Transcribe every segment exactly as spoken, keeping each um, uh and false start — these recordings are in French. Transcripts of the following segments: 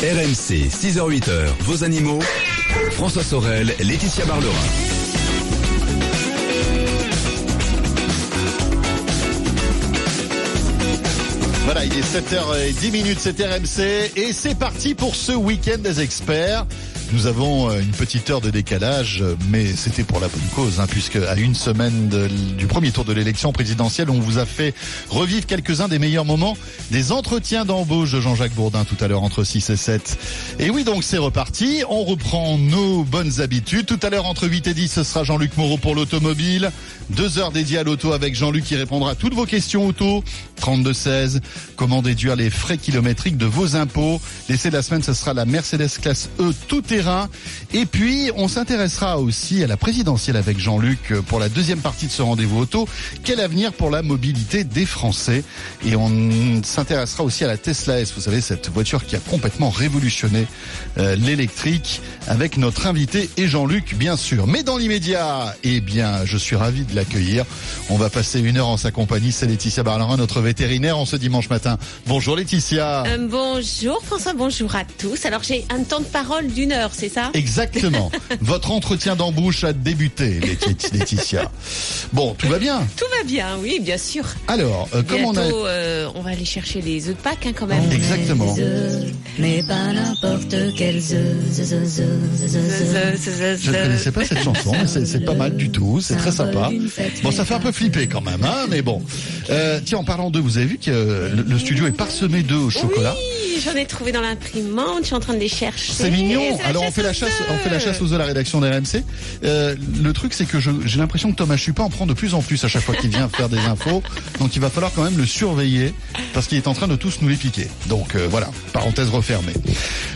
R M C, six heures huit heures, Vos Animaux, François Sorel, Laetitia Barlerin. Voilà, il est sept heures dix, c'est R M C et c'est parti pour ce week-end des experts. Nous avons une petite heure de décalage, mais c'était pour la bonne cause, hein, puisque à une semaine de, du premier tour de l'élection présidentielle, on vous a fait revivre quelques-uns des meilleurs moments des entretiens d'embauche de Jean-Jacques Bourdin tout à l'heure entre six et sept. Et oui, donc c'est reparti, on reprend nos bonnes habitudes. Tout à l'heure entre huit et dix, ce sera Jean-Luc Moreau pour l'automobile. Deux heures dédiées à l'auto avec Jean-Luc qui répondra à toutes vos questions auto. trente-deux seize, comment déduire les frais kilométriques de vos impôts. L'essai de la semaine, ce sera la Mercedes classe E tout est. Et puis, on s'intéressera aussi à la présidentielle avec Jean-Luc pour la deuxième partie de ce rendez-vous auto. Quel avenir pour la mobilité des Français? Et on s'intéressera aussi à la Tesla S. Vous savez, cette voiture qui a complètement révolutionné euh, l'électrique avec notre invité et Jean-Luc, bien sûr. Mais dans l'immédiat, eh bien, je suis ravi de l'accueillir. On va passer une heure en sa compagnie. C'est Laetitia Barlerin, notre vétérinaire, en ce dimanche matin. Bonjour Laetitia. Euh, bonjour François, bonjour à tous. Alors, j'ai un temps de parole d'une heure. C'est ça ? Exactement. Votre entretien d'embauche a débuté, Laetitia. Bon, tout va bien ? Tout va bien, oui, bien sûr. Alors, euh, comme on a... Euh, on va aller chercher les œufs de Pâques, hein, quand même. On exactement. Met des œufs, mais pas n'importe quels œufs. Je ne connaissais pas cette chanson, mais c'est, c'est pas mal du tout, c'est très sympa. Bon, ça fait un peu flipper quand même, hein, mais bon. Euh, tiens, en parlant d'œufs, vous avez vu que euh, le studio est parsemé d'œufs au chocolat ? Oui, j'en ai trouvé dans l'imprimante, je suis en train de les chercher. C'est mignon. Alors on fait la chasse, on fait la chasse aux œufs à la rédaction d'R M C. Euh, le truc c'est que je, j'ai l'impression que Thomas Chupin en prend de plus en plus à chaque fois qu'il vient faire des infos. Donc il va falloir quand même le surveiller parce qu'il est en train de tous nous les piquer. Donc euh, voilà, parenthèse refermée.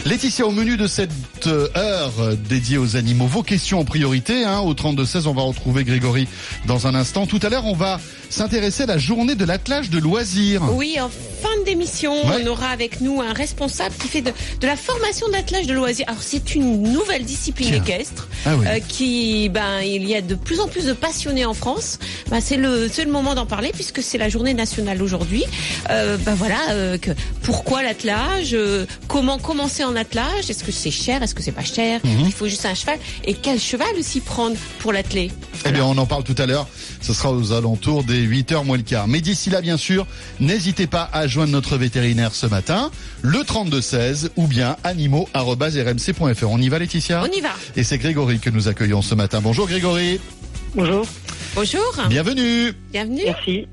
Laetitia, au menu de cette heure dédiée aux animaux, vos questions en priorité. Hein, au trente-deux seize, on va retrouver Grégory dans un instant. Tout à l'heure, on va s'intéresser à la journée de l'attelage de loisirs. Oui, en fin d'émission, ouais. On aura avec nous un responsable qui fait de, de la formation d'attelage de loisirs. Alors, c'est une nouvelle discipline Tiens. équestre ah oui. euh, qui, ben, il y a de plus en plus de passionnés en France. Ben, c'est le, c'est le moment d'en parler puisque c'est la journée nationale aujourd'hui. Euh, ben voilà, euh, que, pourquoi l'attelage, euh, comment commencer en attelage, est-ce que c'est cher, est-ce que c'est pas cher, mm-hmm. il faut juste un cheval et quel cheval aussi prendre pour l'atteler. Eh bien, on en parle tout à l'heure. Ce sera aux alentours des huit heures moins le quart. Mais d'ici là, bien sûr, n'hésitez pas à joindre notre vétérinaire ce matin, le trente-deux seize ou bien animaux arobase r m c point f r. On y va, Laetitia ? On y va. Et c'est Grégory que nous accueillons ce matin. Bonjour, Grégory. Bonjour. Bonjour. Bienvenue. Bienvenue. Merci.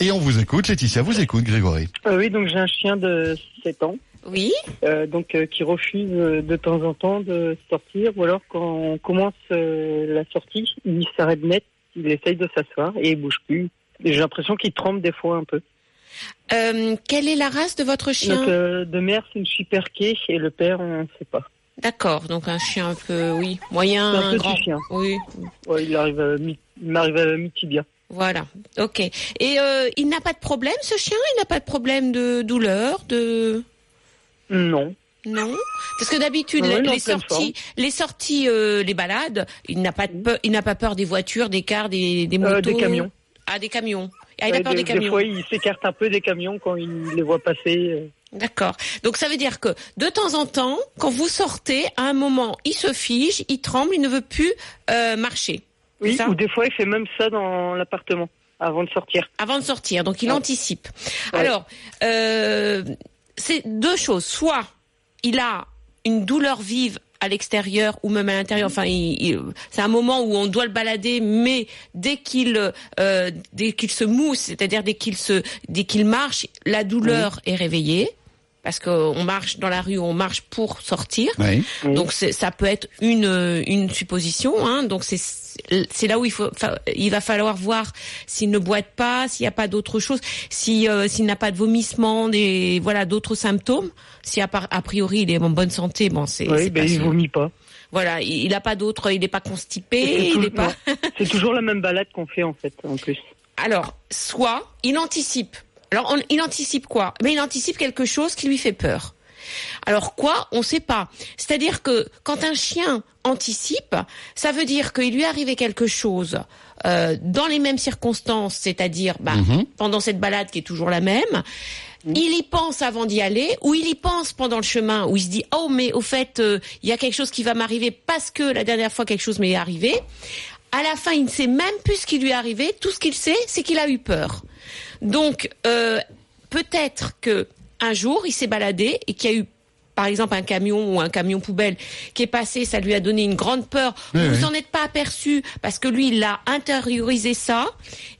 Et on vous écoute, Laetitia. Vous écoute, Grégory. Euh, oui, donc j'ai un chien de sept ans. Oui. Euh, donc euh, qui refuse euh, de temps en temps de sortir, ou alors quand on commence euh, la sortie, il s'arrête net, il essaye de s'asseoir et il bouge plus. Et j'ai l'impression qu'il tremble des fois un peu. Euh, quelle est la race de votre chien ? Donc, euh, de mère, c'est une chiperquée et le père, on ne sait pas. D'accord, donc un chien un peu, oui, moyen, un peu grand. Chien. Oui. Ouais, il arrive à mi- il m'arrive à mi-tibia. Voilà, ok. Et euh, il n'a pas de problème, ce chien ? Il n'a pas de problème de douleur, de... Non. Non, parce que d'habitude oui, les, non, les, sorties, les sorties, euh, les balades, il n'a pas de peur, il n'a pas peur des voitures, des cars, des, des motos, euh, des camions. Ah, des camions. Ah, il a peur des, des camions. Des fois, il s'écarte un peu des camions quand il les voit passer. D'accord. Donc ça veut dire que de temps en temps, quand vous sortez, à un moment, il se fige, il tremble, il ne veut plus euh, marcher. Oui. Ou des fois, il fait même ça dans l'appartement avant de sortir. Avant de sortir, donc il ah. anticipe. Ouais. Alors, euh, c'est deux choses. Soit il a une douleur vive à l'extérieur ou même à l'intérieur. Enfin, il, il, c'est un moment où on doit le balader, mais dès qu'il, euh, dès qu'il se mousse, c'est-à-dire dès qu'il se, dès qu'il marche, la douleur oui. est réveillée. Parce qu'on marche dans la rue, on marche pour sortir. Oui. Donc c'est, ça peut être une une supposition. Hein. Donc c'est c'est là où il faut, il va falloir voir s'il ne boite pas, s'il n'y a pas d'autre chose, si euh, s'il n'a pas de vomissement, des voilà d'autres symptômes. Si a, a priori il est en bonne santé, bon c'est. Oui, c'est ben il vomit pas. Voilà, il n'a pas d'autre, il n'est pas constipé, tout, il n'est pas. C'est toujours la même balade qu'on fait en fait en plus. Alors soit il anticipe. Alors, on, il anticipe quoi ? Mais il anticipe quelque chose qui lui fait peur. Alors quoi ? On ne sait pas. C'est-à-dire que quand un chien anticipe, ça veut dire qu'il lui arrivait quelque chose euh, dans les mêmes circonstances, c'est-à-dire bah, mm-hmm. pendant cette balade qui est toujours la même, Mmh. Il y pense avant d'y aller, ou il y pense pendant le chemin, où il se dit « Oh, mais au fait, il euh, y a quelque chose qui va m'arriver parce que la dernière fois, quelque chose m'est arrivé. » À la fin, il ne sait même plus ce qui lui est arrivé. Tout ce qu'il sait, c'est qu'il a eu peur. Donc, euh, peut-être qu'un jour, il s'est baladé et qu'il y a eu, par exemple, un camion ou un camion poubelle qui est passé, ça lui a donné une grande peur. Oui, vous n'en oui. êtes pas aperçu parce que lui, il a intériorisé ça.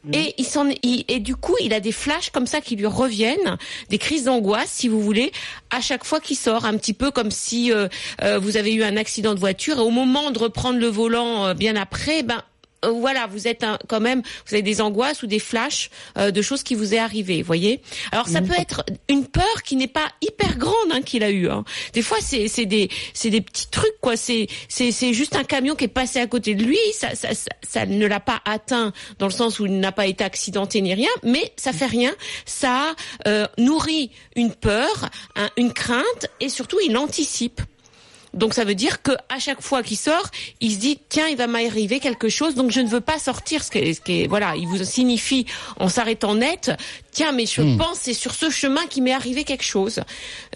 Oui. Et, il s'en, il, et du coup, il a des flashs comme ça qui lui reviennent, des crises d'angoisse, si vous voulez, à chaque fois qu'il sort. Un petit peu comme si euh, euh, vous avez eu un accident de voiture et au moment de reprendre le volant euh, bien après, ben euh, voilà, vous êtes un, quand même, vous avez des angoisses ou des flashs euh, de choses qui vous est arrivées, vous voyez. Alors, ça oui. peut être une peur qui n'est pas hyper grande hein, qu'il a eue. Hein. Des fois, c'est, c'est, des, c'est des petits trucs, quoi. C'est, c'est, c'est juste un camion qui est passé à côté de lui. Ça, ça, ça, ça ne l'a pas atteint dans le sens où il n'a pas été accidenté ni rien, mais ça fait rien. Ça euh, nourrit une peur, un, une crainte, et surtout, il anticipe. Donc ça veut dire que à chaque fois qu'il sort, il se dit tiens il va m'arriver quelque chose, donc je ne veux pas sortir. Ce qui, ce qui, voilà, il vous signifie en s'arrêtant net, tiens mais je mmh. pense c'est sur ce chemin qu'il m'est arrivé quelque chose.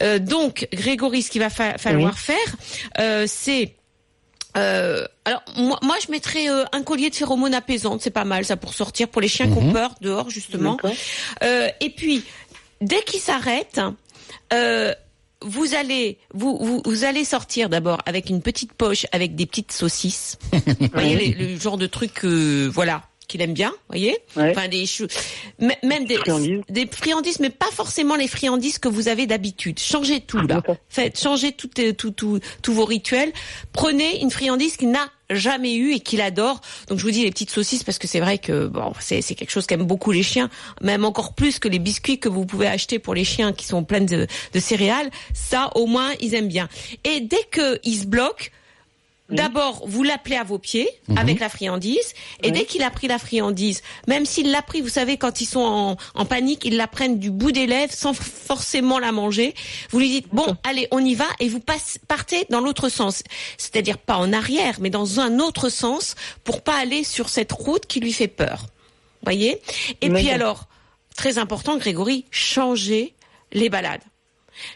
Euh, donc Grégory, ce qu'il va fa- falloir oui. faire, euh, c'est Euh, alors moi, moi je mettrais euh, un collier de phéromones apaisantes, c'est pas mal ça pour sortir pour les chiens mmh. qui ont peur dehors justement. Euh, et puis dès qu'il s'arrête. Euh, Vous allez, vous, vous, vous allez sortir d'abord avec une petite poche avec des petites saucisses. Vous voyez, le, le genre de truc, euh, voilà, qu'il aime bien, vous voyez. Ouais. Enfin, des chou- m- même des friandises. des friandises, mais pas forcément les friandises que vous avez d'habitude. Changez tout, là. Faites, changez tout, tout, tout, tous vos rituels. Prenez une friandise qui n'a jamais eu et qu'il adore. Donc je vous dis les petites saucisses parce que c'est vrai que bon c'est c'est quelque chose qu'aiment beaucoup les chiens, même encore plus que les biscuits que vous pouvez acheter pour les chiens qui sont pleins de, de céréales. Ça au moins ils aiment bien. Et dès que ils se bloquent, oui. d'abord vous l'appelez à vos pieds mmh. avec la friandise. Et oui. dès qu'il a pris la friandise, même s'il l'a pris, vous savez quand ils sont en, en panique, ils la prennent du bout des lèvres sans forcément la manger. Vous lui dites bon allez on y va et vous passe, partez dans l'autre sens, c'est-à-dire pas en arrière mais dans un autre sens pour pas aller sur cette route qui lui fait peur. Voyez. Et mais puis bien. Alors très important Grégory, changez les balades.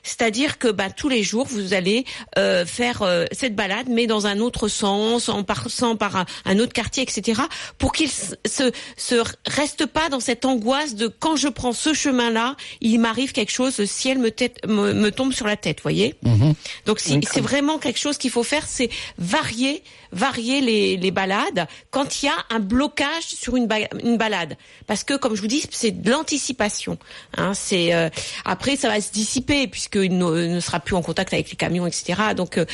C'est-à-dire que bah, tous les jours, vous allez euh, faire euh, cette balade, mais dans un autre sens, en passant par un, un autre quartier, et cetera, pour qu'il se, se, se reste pas dans cette angoisse de quand je prends ce chemin-là, il m'arrive quelque chose, le ciel me, tête, me, me tombe sur la tête, voyez. Mm-hmm. Donc si, c'est vraiment quelque chose qu'il faut faire, c'est varier, varier les, les balades quand il y a un blocage sur une, ba, une balade, parce que comme je vous dis, c'est de l'anticipation. Hein, c'est euh, après ça va se dissiper. Puisqu'il ne sera plus en contact avec les camions, et cetera. Donc euh,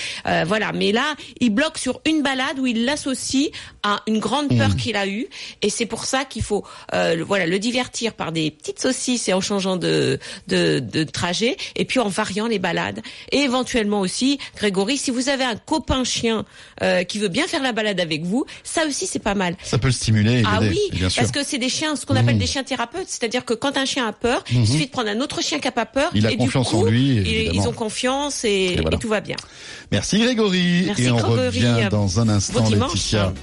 voilà. Mais là, il bloque sur une balade où il l'associe à une grande peur mmh. qu'il a eue. Et c'est pour ça qu'il faut euh, le, voilà, le divertir par des petites saucisses et en changeant de, de, de trajet. Et puis en variant les balades. Et éventuellement aussi, Grégory, si vous avez un copain chien euh, qui veut bien faire la balade avec vous, ça aussi c'est pas mal. Ça peut le stimuler. Ah aider, oui, bien sûr. Parce que c'est des chiens, ce qu'on appelle mmh. des chiens thérapeutes. C'est-à-dire que quand un chien a peur, mmh. il suffit de prendre un autre chien qui n'a pas peur. Il a confiance en lui. Lui, et ils ont confiance et, et, voilà. et tout va bien. Merci Grégory. Merci et on Grégory. Revient dans un instant Laetitia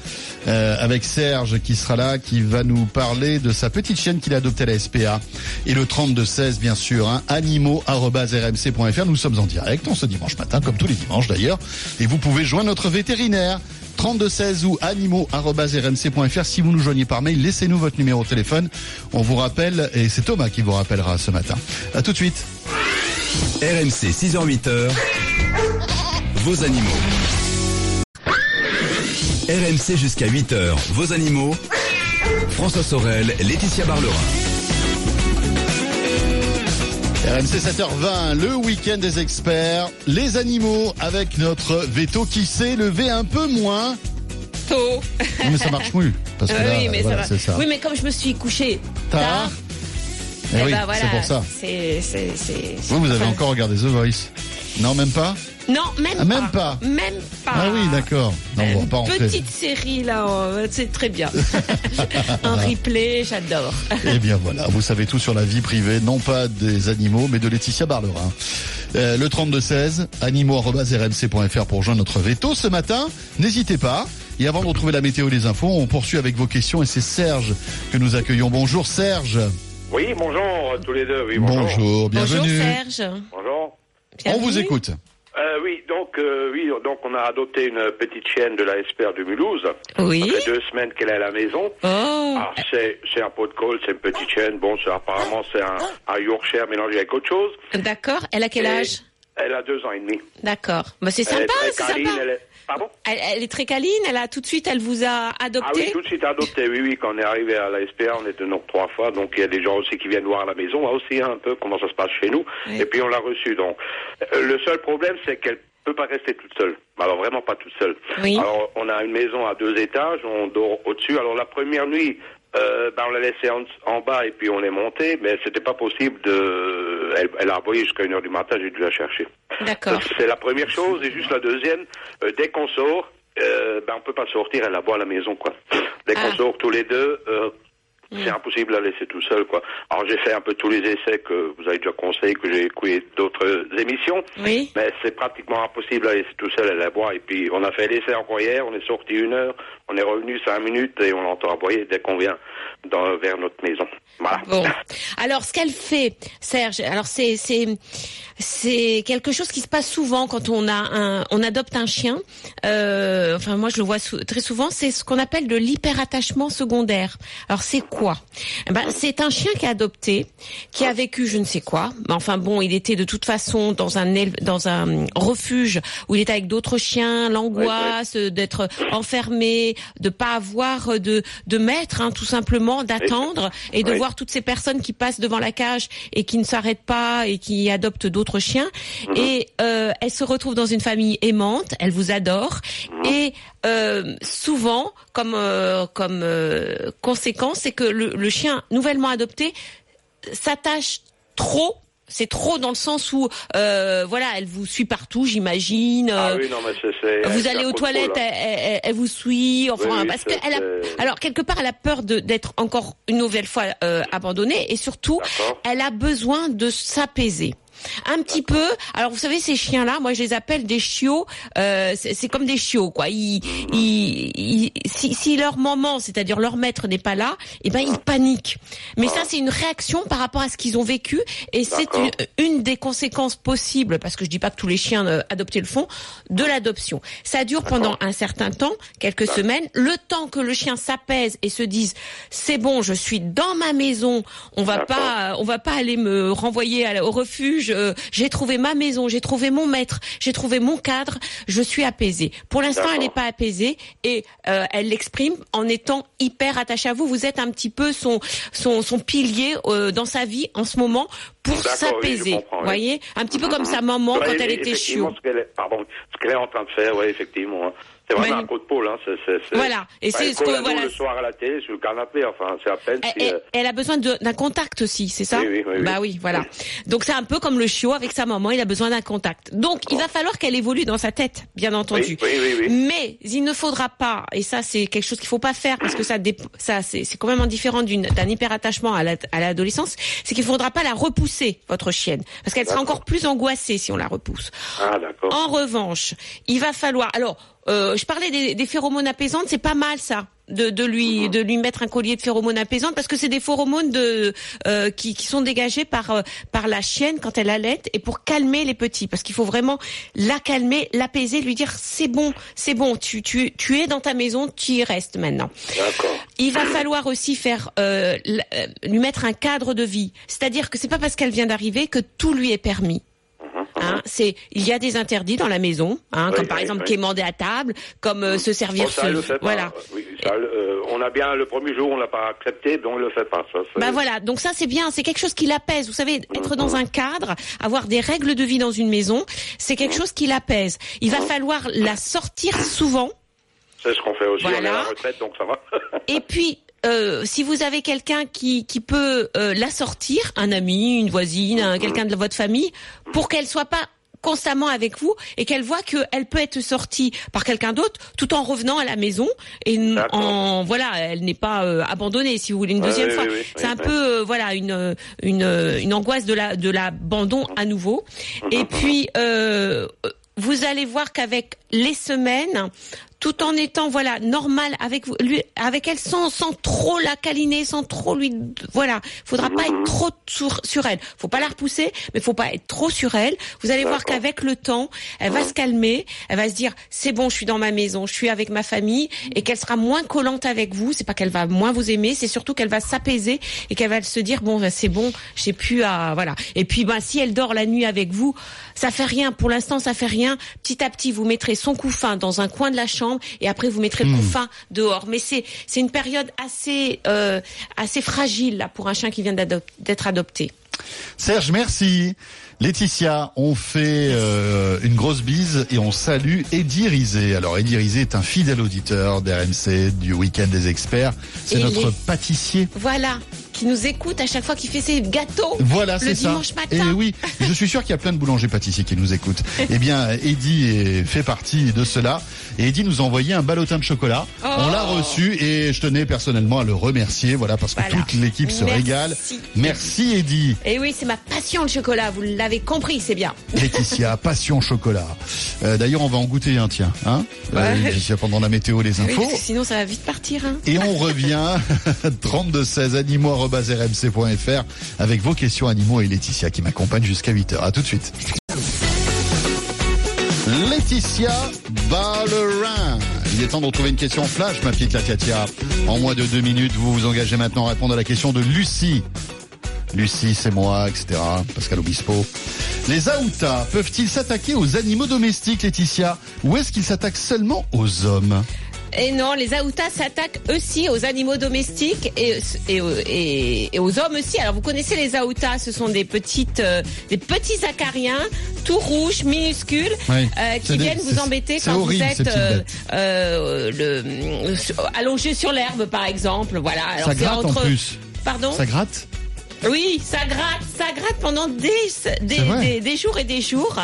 euh, avec Serge qui sera là, qui va nous parler de sa petite chienne qu'il a adoptée à la S P A et le trente-deux seize bien sûr hein, animaux arobase r m c point f r. Nous sommes en direct en ce dimanche matin comme tous les dimanches d'ailleurs et vous pouvez joindre notre vétérinaire trente-deux seize ou animaux arobase r m c point f r. Si vous nous joignez par mail, laissez-nous votre numéro de téléphone. On vous rappelle et c'est Thomas qui vous rappellera ce matin. À tout de suite. R M C six heures huit heures. Vos animaux. R M C jusqu'à huit heures. Vos animaux. François Sorel, Laetitia Barlerin. R M C sept heures vingt, le week-end des experts, les animaux avec notre veto qui s'est levé un peu moins tôt. Non mais ça marche mouille, parce que là, oui, mais voilà, ça c'est ça. Oui mais comme je me suis couchée tard. tard Eh eh oui, bah voilà, c'est pour ça. C'est, c'est, c'est, c'est... Vous, vous avez encore regardé The Voice? Non, même pas? Non, même, ah, même pas. pas. Même pas. Ah oui, d'accord. Non, euh, on va pas en petite fait. Série, là, c'est très bien. Un replay, j'adore. Eh bien voilà, vous savez tout sur la vie privée, non pas des animaux, mais de Laetitia Barlerin. Euh, le trente-deux seize, animaux arobase r m c point f r pour joindre notre veto ce matin. N'hésitez pas. Et avant de retrouver la météo et les infos, on poursuit avec vos questions et c'est Serge que nous accueillons. Bonjour Serge. Oui, bonjour tous les deux. Oui, bonjour. Bonjour, bienvenue. Bonjour Serge. Bonjour. Bienvenue. On vous écoute. Euh, oui, donc euh, oui, donc on a adopté une petite chienne de la S P A de Mulhouse. Oui. Ça fait deux semaines qu'elle est à la maison. Oh. Alors c'est c'est un pot de colle, c'est une petite chienne. Bon, c'est, apparemment c'est un, un Yorkshire mélangé avec autre chose. D'accord. Elle a quel et âge? Elle a deux ans et demi. D'accord. Bah c'est sympa, c'est caline, sympa. Elle est... Pardon elle, elle est très câline. Elle a tout de suite, elle vous a adopté. Ah oui, tout de suite adopté. Oui, oui. Quand on est arrivé à la S P A, on est de nombre trois fois. Donc il y a des gens aussi qui viennent voir à la maison, on voit aussi un peu comment ça se passe chez nous. Oui. Et puis on l'a reçue. Donc le seul problème, c'est qu'elle peut pas rester toute seule. Alors vraiment pas toute seule. Oui. Alors on a une maison à deux étages, on dort au-dessus. Alors la première nuit. Euh, bah on l'a laissée en, en bas et puis on est monté, mais c'était pas possible de. Elle, elle a envoyé jusqu'à une heure du matin, j'ai dû la chercher. D'accord. C'est la première chose, et juste la deuxième, euh, dès qu'on sort, euh, ben bah on peut pas sortir, elle la voit à la maison, quoi. Dès ah. qu'on sort tous les deux, euh, mmh. c'est impossible de la laisser tout seul, quoi. Alors j'ai fait un peu tous les essais que vous avez déjà conseillé, que j'ai écouté d'autres émissions, oui. mais c'est pratiquement impossible de la laisser tout seul, elle la voit, et puis on a fait l'essai encore hier, on est sorti une heure. On est revenu cinq minutes et on l'entend aboyer dès qu'on vient dans, vers notre maison. Voilà. Bon. Alors, ce qu'elle fait, Serge, alors c'est, c'est, c'est quelque chose qui se passe souvent quand on a un, on adopte un chien. Euh, enfin, moi, je le vois sou- très souvent. C'est ce qu'on appelle de l'hyperattachement secondaire. Alors, c'est quoi? Ben, c'est un chien qui est adopté, qui a vécu je ne sais quoi. Enfin, bon, il était de toute façon dans un, éle- dans un refuge où il était avec d'autres chiens, l'angoisse oui, oui. d'être enfermé. De pas avoir de de maître, hein, tout simplement, d'attendre et de oui. voir toutes ces personnes qui passent devant la cage et qui ne s'arrêtent pas et qui adoptent d'autres chiens. Mm-hmm. Et euh, elle se retrouve dans une famille aimante, elle vous adore. Mm-hmm. Et euh, souvent, comme euh, comme euh, conséquence, c'est que le, le chien nouvellement adopté s'attache trop. C'est trop dans le sens où, euh, voilà, elle vous suit partout, j'imagine. Euh, ah oui, non, mais c'est, c'est vous allez aux toilettes, trop, elle, elle, elle vous suit. Enfin, oui, oui, parce c'est, qu'elle c'est... a, alors quelque part, elle a peur de, d'être encore une nouvelle fois euh, abandonnée, et surtout, d'accord. elle a besoin de s'apaiser. Un petit peu. Alors vous savez ces chiens là, moi je les appelle des chiots. Euh, c'est, c'est comme des chiots quoi. Ils, ils, ils, si, si leur maman, c'est-à-dire leur maître n'est pas là, eh ben ils paniquent. Mais ah. ça c'est une réaction par rapport à ce qu'ils ont vécu et D'accord. c'est une, une des conséquences possibles, parce que je dis pas que tous les chiens euh, adoptés le font, de l'adoption. Ça dure D'accord. pendant un certain temps, quelques D'accord. semaines, le temps que le chien s'apaise et se dise c'est bon, je suis dans ma maison, on va D'accord. pas, on va pas aller me renvoyer à, au refuge. Euh, j'ai trouvé ma maison, j'ai trouvé mon maître, j'ai trouvé mon cadre, je suis apaisée. Pour l'instant, D'accord. elle n'est pas apaisée et euh, elle l'exprime en étant hyper attachée à vous. Vous êtes un petit peu son son, son pilier euh, dans sa vie en ce moment pour D'accord, s'apaiser. Oui, vous voyez, un petit peu comme sa maman ouais, quand elle était chiot. Pardon, ce qu'elle est en train de faire, oui, effectivement. Hein. C'est vraiment ben, un coup de pôle, hein. C'est, c'est, c'est... Voilà. Et enfin, c'est ce que voilà. Le soir à la télé, sur le canapé, enfin, c'est à peine. Elle, si, elle, euh... elle a besoin de, d'un contact aussi, c'est ça ? Oui, oui, oui. Bah oui, voilà. Donc c'est un peu comme le chiot avec sa maman, il a besoin d'un contact. Donc D'accord. il va falloir qu'elle évolue dans sa tête, bien entendu. Oui, oui, oui, oui. Mais il ne faudra pas, et ça c'est quelque chose qu'il faut pas faire parce que ça, dé... ça c'est, c'est quand même différent d'une, d'un hyperattachement à, la, à l'adolescence, c'est qu'il faudra pas la repousser votre chienne parce qu'elle D'accord. sera encore plus angoissée si on la repousse. Ah d'accord. En revanche, il va falloir alors Euh, je parlais des, des phéromones apaisantes, c'est pas mal ça, de, de lui, de lui mettre un collier de phéromones apaisantes, parce que c'est des phéromones de, euh, qui, qui sont dégagés par, euh, par la chienne quand elle allait, et pour calmer les petits, parce qu'il faut vraiment la calmer, l'apaiser, lui dire c'est bon, c'est bon, tu, tu, tu es dans ta maison, tu y restes maintenant. D'accord. Il va falloir aussi faire, euh, lui mettre un cadre de vie, c'est-à-dire que c'est pas parce qu'elle vient d'arriver que tout lui est permis. Hein, c'est il y a des interdits dans la maison, hein, oui, comme par oui, exemple oui. quémander à table, comme euh, se servir. Bon, ça, le fait voilà. Pas. Oui, ça, euh, on a bien le premier jour, on l'a pas accepté, donc on le fait pas. Ça, c'est... Bah voilà, donc ça c'est bien, c'est quelque chose qui l'apaise. Vous savez, être dans un cadre, avoir des règles de vie dans une maison, c'est quelque chose qui l'apaise. Il va falloir la sortir souvent. C'est ce qu'on fait aussi. Voilà. On est à la retraite, donc ça va. Et puis. Euh, si vous avez quelqu'un qui qui peut euh, la sortir, un ami, une voisine, un, quelqu'un de votre famille, pour qu'elle soit pas constamment avec vous et qu'elle voit que elle peut être sortie par quelqu'un d'autre tout en revenant à la maison et D'accord. en voilà, elle n'est pas euh, abandonnée si vous voulez une deuxième ouais, fois. Oui, oui, oui, c'est oui, un oui. peu euh, voilà une une une angoisse de la de l'abandon à nouveau. Et puis euh, vous allez voir qu'avec les semaines tout en étant voilà normal avec lui, avec elle, sans sans trop la câliner, sans trop lui voilà. Faudra pas être trop sur, sur elle. Faut pas la repousser, mais faut pas être trop sur elle. Vous allez voir qu'avec le temps, elle va se calmer, elle va se dire c'est bon, je suis dans ma maison, je suis avec ma famille, et qu'elle sera moins collante avec vous. C'est pas qu'elle va moins vous aimer, c'est surtout qu'elle va s'apaiser et qu'elle va se dire bon ben, c'est bon, j'ai plus à voilà. Et puis ben si elle dort la nuit avec vous, ça fait rien pour l'instant, ça fait rien. Petit à petit, vous mettrez son couffin dans un coin de la chambre et après vous mettrez le couffin mmh. dehors. Mais c'est c'est une période assez euh, assez fragile là pour un chien qui vient d'adop- d'être adopté. Serge, merci. Laetitia, on fait euh, une grosse bise et on salue Eddy Rizet. Alors Eddy Rizet est un fidèle auditeur d'R M C, du Week-end des Experts. C'est et notre les... pâtissier. Voilà, qui nous écoute à chaque fois qu'il fait ses gâteaux. Voilà, c'est ça. Le dimanche matin. Et oui, je suis sûr qu'il y a plein de boulangers-pâtissiers qui nous écoutent. Eh bien, Eddy fait partie de cela. Et Eddy nous a envoyé un ballotin de chocolat. Oh. On l'a reçu et je tenais personnellement à le remercier. Voilà, parce que voilà. toute l'équipe se Merci. régale. Merci Eddy. Et oui, c'est ma passion le chocolat, vous l'avez. Vous avez compris, c'est bien. Laetitia, passion chocolat. Euh, d'ailleurs, on va en goûter un, tiens. Hein ouais. euh, Laetitia, pendant la météo, les infos. Oui, parce que sinon, ça va vite partir. Hein. Et on revient trente-deux seize animaux arobase r m c point f r avec vos questions animaux et Laetitia qui m'accompagne jusqu'à huit heures. À tout de suite. Laetitia Barlerin. Il est temps de retrouver une question flash, ma petite Laetitia. En moins de deux minutes, vous vous engagez maintenant à répondre à la question de Lucie. Lucie, c'est moi, et cetera. Pascal Obispo. Les aoutas peuvent-ils s'attaquer aux animaux domestiques, Laetitia? Ou est-ce qu'ils s'attaquent seulement aux hommes? Et non, les aoutas s'attaquent aussi aux animaux domestiques et, et, et, et aux hommes aussi. Alors vous connaissez les aoutas, ce sont des petites, euh, des petits acariens, tout rouges, minuscules, oui, euh, qui viennent des, vous embêter quand horrible, vous êtes euh, euh, le, euh, allongé sur l'herbe, par exemple. Voilà. Alors, ça c'est gratte entre... en plus. Pardon? Ça gratte. Oui, ça gratte, ça gratte pendant des des, des, des jours et des jours,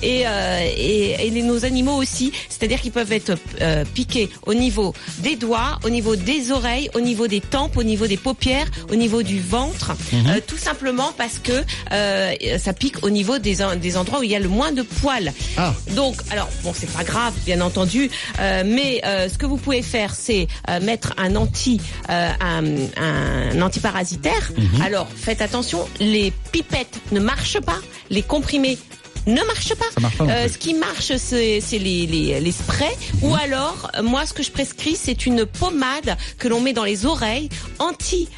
et, euh, et, et les, nos animaux aussi, c'est-à-dire qu'ils peuvent être euh, piqués au niveau des doigts, au niveau des oreilles, au niveau des tempes, au niveau des paupières, au niveau du ventre, mm-hmm. euh, tout simplement parce que euh, ça pique au niveau des des endroits où il y a le moins de poils. Ah. Donc, alors bon, c'est pas grave, bien entendu, euh, mais euh, ce que vous pouvez faire, c'est euh, mettre un anti euh, un, un antiparasitaire. Mm-hmm. Alors faites attention, les pipettes ne marchent pas, les comprimés ne marchent pas. Marche pas euh, en fait. Ce qui marche, c'est, c'est les, les, les sprays. Mmh. Ou alors, moi, ce que je prescris, c'est une pommade que l'on met dans les oreilles anti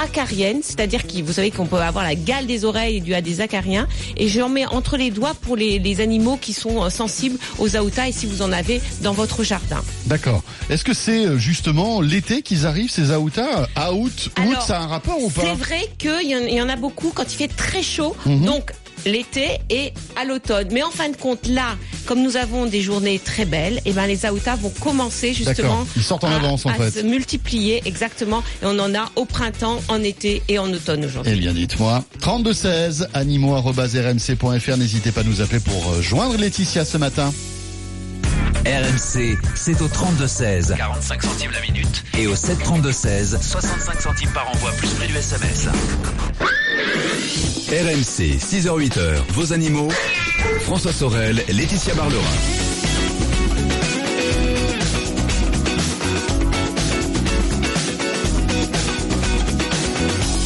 acarienne, c'est-à-dire que vous savez qu'on peut avoir la gale des oreilles due à des acariens, et j'en mets entre les doigts pour les, les animaux qui sont sensibles aux aoutas et si vous en avez dans votre jardin. D'accord. Est-ce que c'est justement l'été qu'ils arrivent, ces aoutas? Août, août, ça a un rapport ou pas? C'est vrai qu'il y, y en a beaucoup quand il fait très chaud, mmh. donc l'été et à l'automne. Mais en fin de compte, là, comme nous avons des journées très belles, et ben les aoutas vont commencer justement Ils sortent en à, avance, en à fait. se multiplier, exactement. Et on en a au printemps, en été et en automne aujourd'hui. Eh bien, dites-moi. trente-deux seize, animaux arobase r m c point f r. N'hésitez pas à nous appeler pour joindre Laetitia ce matin. R M C, c'est au trente-deux seize, quarante-cinq centimes la minute. Et au sept trente-deux seize, soixante-cinq centimes par envoi, plus prix du S M S. R M C, six heures huit heures, vos animaux, François Sorel, Laetitia Barlerin.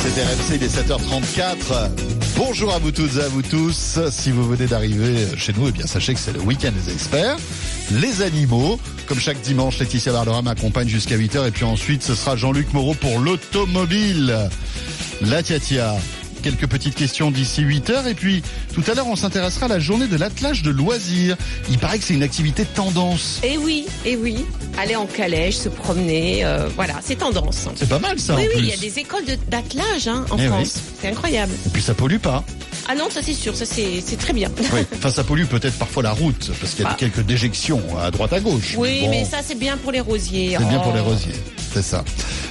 C'est R M C, il est sept heures trente-quatre. Bonjour à vous toutes et à vous tous. Si vous venez d'arriver chez nous, eh bien sachez que c'est le week-end des experts. Les animaux, comme chaque dimanche, Laetitia Barlerin m'accompagne jusqu'à huit heures. Et puis ensuite, ce sera Jean-Luc Moreau pour l'automobile. Laetitia. Quelques petites questions d'ici huit heures et puis tout à l'heure on s'intéressera à la journée de l'attelage de loisirs. Il paraît que c'est une activité tendance. Eh oui, eh oui. Aller en calèche, se promener, euh, voilà, c'est tendance. C'est pas mal ça. Oui, en oui, plus. Il y a des écoles de, d'attelage hein, en eh France. Oui. C'est incroyable. Et puis ça pollue pas. Ah non, ça c'est sûr, ça c'est, c'est très bien. Oui. Enfin, ça pollue peut-être parfois la route parce qu'il y a ah. quelques déjections à droite à gauche. Oui, bon. Mais ça c'est bien pour les rosiers. C'est oh. bien pour les rosiers, c'est ça.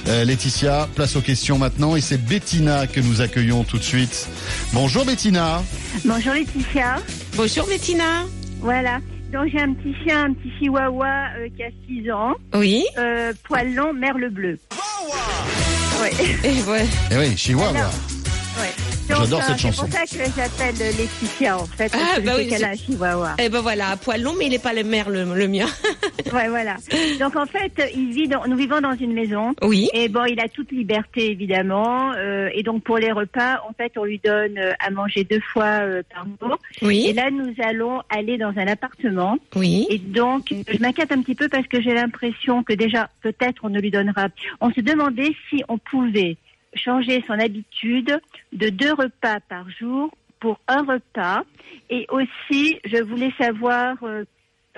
Euh, Laetitia, place aux questions maintenant et c'est Bettina que nous accueillons tout de suite. Bonjour Bettina. Bonjour Laetitia. Bonjour Bettina. Voilà, donc j'ai un petit chien, un petit chihuahua euh, qui a six ans. Oui. Euh, poil long, merle bleu. Chihuahua. Ouais. Et ouais. Et oui, chihuahua. Alors, ouais. J'adore cette chanson. C'est pour ça que j'appelle Laetitia, en fait. Ah, bah oui. Qu'elle a un chihuahua. Eh ben voilà, à poil long, mais il n'est pas le maire, le, le mien. Ouais, voilà. Donc, en fait, il vit dans, nous vivons dans une maison. Oui. Et bon, il a toute liberté, évidemment. Euh, et donc, pour les repas, en fait, on lui donne à manger deux fois euh, par jour. Oui. Et là, nous allons aller dans un appartement. Oui. Et donc, je m'inquiète un petit peu parce que j'ai l'impression que déjà, peut-être, on ne lui donnera. On se demandait si on pouvait changer son habitude de deux repas par jour pour un repas. Et aussi, je voulais savoir euh,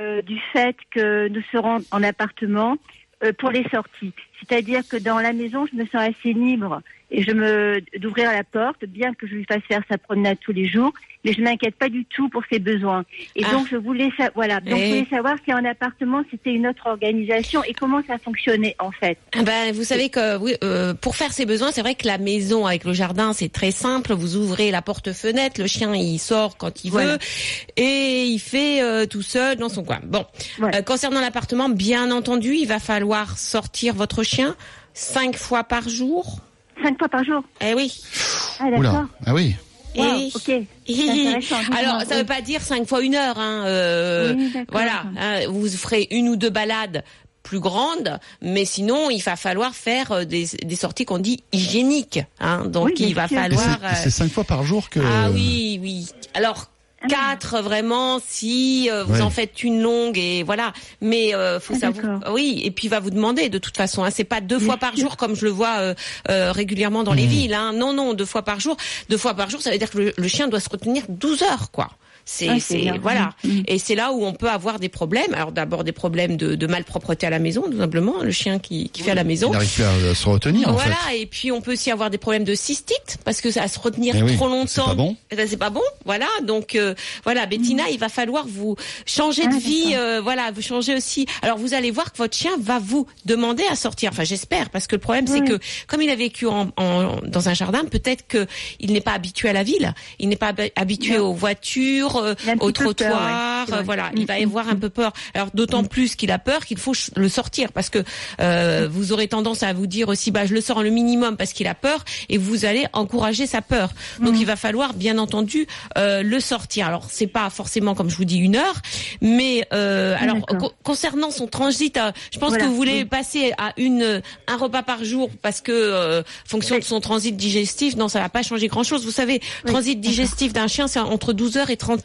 euh, du fait que nous serons en appartement euh, pour les sorties. C'est-à-dire que dans la maison, je me sens assez libre et je me d'ouvrir la porte, bien que je lui fasse faire sa promenade tous les jours, mais je m'inquiète pas du tout pour ses besoins. Et ah. donc je voulais sa- voilà, donc et... je voulais savoir si en appartement c'était une autre organisation et comment ça fonctionnait en fait. Ben vous savez que oui, euh, pour faire ses besoins, c'est vrai que la maison avec le jardin c'est très simple. Vous ouvrez la porte-fenêtre, le chien il sort quand il voilà. veut et il fait euh, tout seul dans son coin. Bon, voilà. euh, concernant l'appartement, bien entendu, il va falloir sortir votre chien cinq fois par jour. Cinq fois par jour. Eh oui. Ah d'accord. Oula. Ah oui. Wow, et... Ok. Alors, ça ne veut pas dire cinq fois une heure. Hein. Euh, oui, voilà, hein, vous ferez une ou deux balades plus grandes, mais sinon, il va falloir faire des, des sorties qu'on dit hygiéniques. Hein. Donc, oui, il va sûr. falloir. C'est, c'est cinq fois par jour que. Ah oui, oui. Alors. Quatre vraiment si euh, vous ouais. en faites une longue et voilà, mais euh, faut ah, savoir d'accord. oui et puis il va vous demander de toute façon hein, c'est pas deux fois par jour comme je le vois euh, euh, régulièrement dans mmh. les villes hein. non non deux fois par jour deux fois par jour ça veut dire que le, le chien doit se retenir douze heures quoi. C'est, ah, c'est, c'est voilà. Mmh. Et c'est là où on peut avoir des problèmes. Alors d'abord des problèmes de, de malpropreté à la maison, tout simplement. Le chien qui, qui oui, fait à la maison. Il n'arrive plus à se retenir, voilà, en fait. Voilà. Et puis on peut aussi avoir des problèmes de cystite, parce que à se retenir eh trop oui, longtemps. C'est pas bon. Ben, c'est pas bon. Voilà. Donc, euh, voilà, Bettina, mmh. il va falloir vous changer ah, de vie. Euh, voilà, vous changer aussi. Alors vous allez voir que votre chien va vous demander à sortir. Enfin, j'espère, parce que le problème, oui. c'est que comme il a vécu en, en, dans un jardin, peut-être qu'il n'est pas habitué à la ville. Il n'est pas habitué non. aux voitures. Au trottoir, peur, ouais. voilà, il va y avoir un peu peur. Alors d'autant plus qu'il a peur qu'il faut le sortir parce que euh, vous aurez tendance à vous dire aussi, bah je le sors le minimum parce qu'il a peur et vous allez encourager sa peur. Donc mmh. il va falloir bien entendu euh, le sortir. Alors c'est pas forcément comme je vous dis une heure, mais euh, alors co- concernant son transit, euh, je pense voilà. que vous voulez oui. passer à une un repas par jour parce que euh, fonction oui. de son transit digestif, non ça va pas changer grand chose. Vous savez, oui. transit digestif d'un chien c'est entre douze heures et trente heures.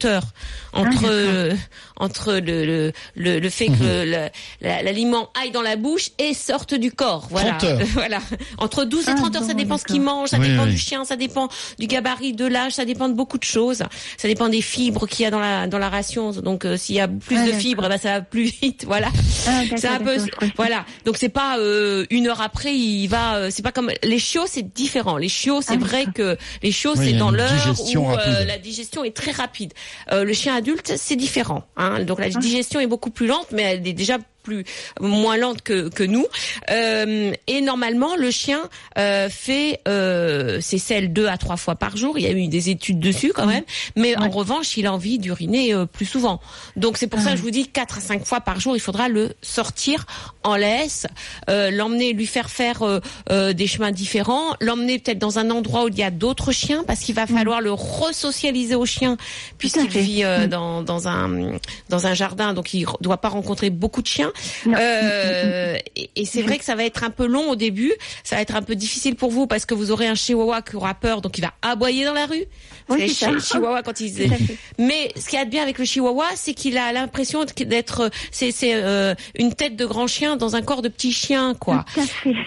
Entre, ah, euh, entre le, le, le, le fait que mmh. le, la, l'aliment aille dans la bouche et sorte du corps. Voilà. trente heures. voilà. Entre douze ah, et trente heures, bon, ça dépend d'accord. ce qu'il mange, ça oui, dépend oui. du chien, ça dépend du gabarit, de l'âge, ça dépend de beaucoup de choses. Ça dépend des fibres qu'il y a dans la, dans la ration. Donc, euh, s'il y a plus ah, de fibres, bah, ça va plus vite. Voilà. Ah, c'est un peu, voilà. Donc, c'est pas, euh, une heure après, il va, euh, c'est pas comme, les chiots, c'est différent. Les chiots, c'est ah, vrai que les chiots, oui, c'est dans l'heure où euh, la digestion est très rapide. Euh, le chien adulte, c'est différent. Hein. Donc la digestion est beaucoup plus lente, mais elle est déjà plus moins lente que que nous. Euh, et normalement, le chien euh, fait euh, ses selles deux à trois fois par jour. Il y a eu des études dessus quand même. Mais ouais. en revanche, il a envie d'uriner euh, plus souvent. Donc c'est pour ouais. ça que je vous dis quatre à cinq fois par jour. Il faudra le sortir en laisse, euh, l'emmener, lui faire faire euh, euh, des chemins différents, l'emmener peut-être dans un endroit où il y a d'autres chiens parce qu'il va ouais. falloir le resocialiser au chien puisqu'il vit euh, dans dans un dans un jardin. Donc il doit pas rencontrer beaucoup de chiens. Euh, et, et c'est vrai que ça va être un peu long au début, ça va être un peu difficile pour vous parce que vous aurez un chihuahua qui aura peur, donc il va aboyer dans la rue. Oui, c'est chi- chihuahua quand il... Mais ce qu'il y a de bien avec le chihuahua, c'est qu'il a l'impression d'être, c'est, c'est euh, une tête de grand chien dans un corps de petit chien, quoi.